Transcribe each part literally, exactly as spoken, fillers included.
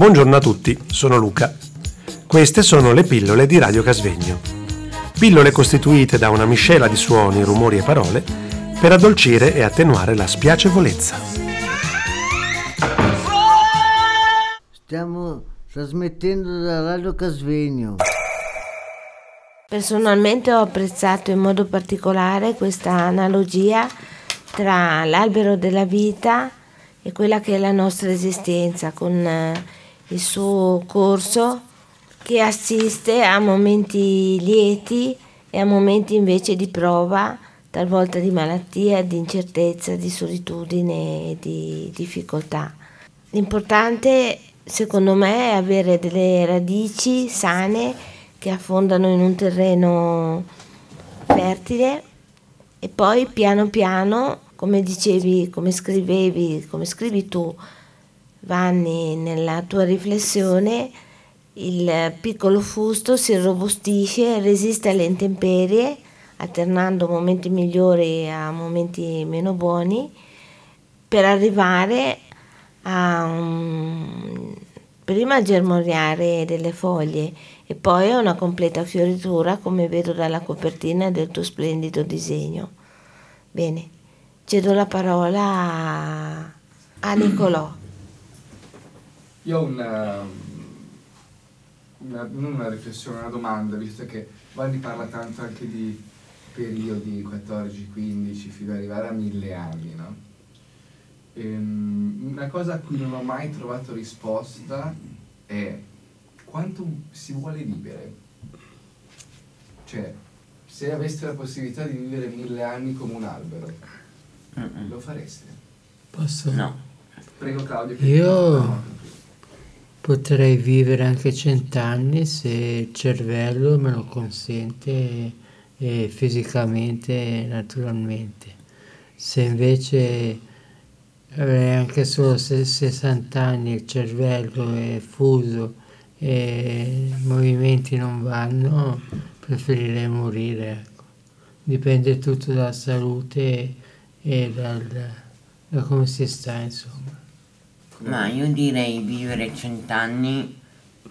Buongiorno a tutti, sono Luca. Queste sono le pillole di Radio Casvegno. Pillole costituite da una miscela di suoni, rumori e parole per addolcire e attenuare la spiacevolezza. Stiamo trasmettendo da Radio Casvegno. Personalmente ho apprezzato in modo particolare questa analogia tra l'albero della vita e quella che è la nostra esistenza, con il suo corso che assiste a momenti lieti e a momenti invece di prova, talvolta di malattia, di incertezza, di solitudine e di difficoltà. L'importante, secondo me, è avere delle radici sane che affondano in un terreno fertile e poi piano piano, come dicevi, come scrivevi, come scrivi tu, Vanni, nella tua riflessione, il piccolo fusto si robustisce e resiste alle intemperie, alternando momenti migliori a momenti meno buoni, per arrivare a um, prima germogliare delle foglie e poi a una completa fioritura, come vedo dalla copertina del tuo splendido disegno. Bene, cedo la parola a Nicolò. Io ho una, una, non una riflessione, una domanda, visto che Vanni parla tanto anche di periodi quattordici quindici fino ad arrivare a mille anni, no? Ehm, una cosa a cui non ho mai trovato risposta è quanto si vuole vivere. Cioè, se aveste la possibilità di vivere mille anni come un albero, Mm-mm. lo fareste? Posso? No. Prego Claudio. Che io potrei vivere anche cent'anni se il cervello me lo consente e fisicamente, naturalmente. Se invece avrei anche solo sessanta anni, il cervello è fuso e i movimenti non vanno, preferirei morire, ecco. Dipende tutto dalla salute e dal, da come si sta, insomma. Ma io direi vivere cent'anni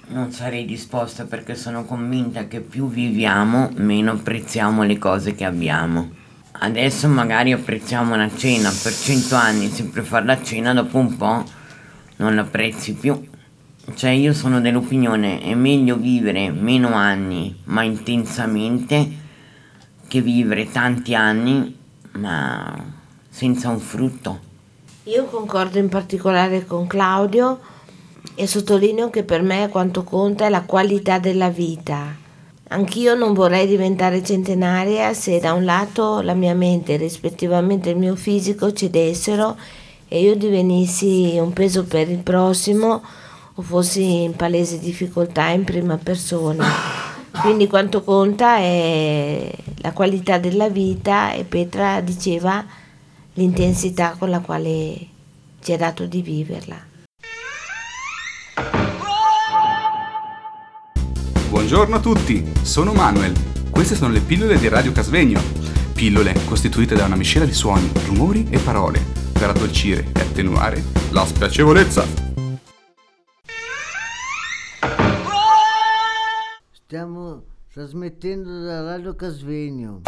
non sarei disposta, perché sono convinta che più viviamo meno apprezziamo le cose che abbiamo. Adesso magari apprezziamo una cena, per cento anni se puoi fare la cena dopo un po' non la apprezzi più. Cioè, io sono dell'opinione è meglio vivere meno anni ma intensamente che vivere tanti anni ma senza un frutto. Io concordo in particolare con Claudio e sottolineo che per me quanto conta è la qualità della vita. Anch'io non vorrei diventare centenaria se da un lato la mia mente e rispettivamente il mio fisico cedessero e io divenissi un peso per il prossimo o fossi in palese difficoltà in prima persona. Quindi quanto conta è la qualità della vita e Petra diceva l'intensità con la quale ci è dato di viverla. Buongiorno a tutti, sono Manuel. Queste sono le pillole di Radio Casvegno. Pillole costituite da una miscela di suoni, rumori e parole per addolcire e attenuare la spiacevolezza. Stiamo trasmettendo da Radio Casvegno.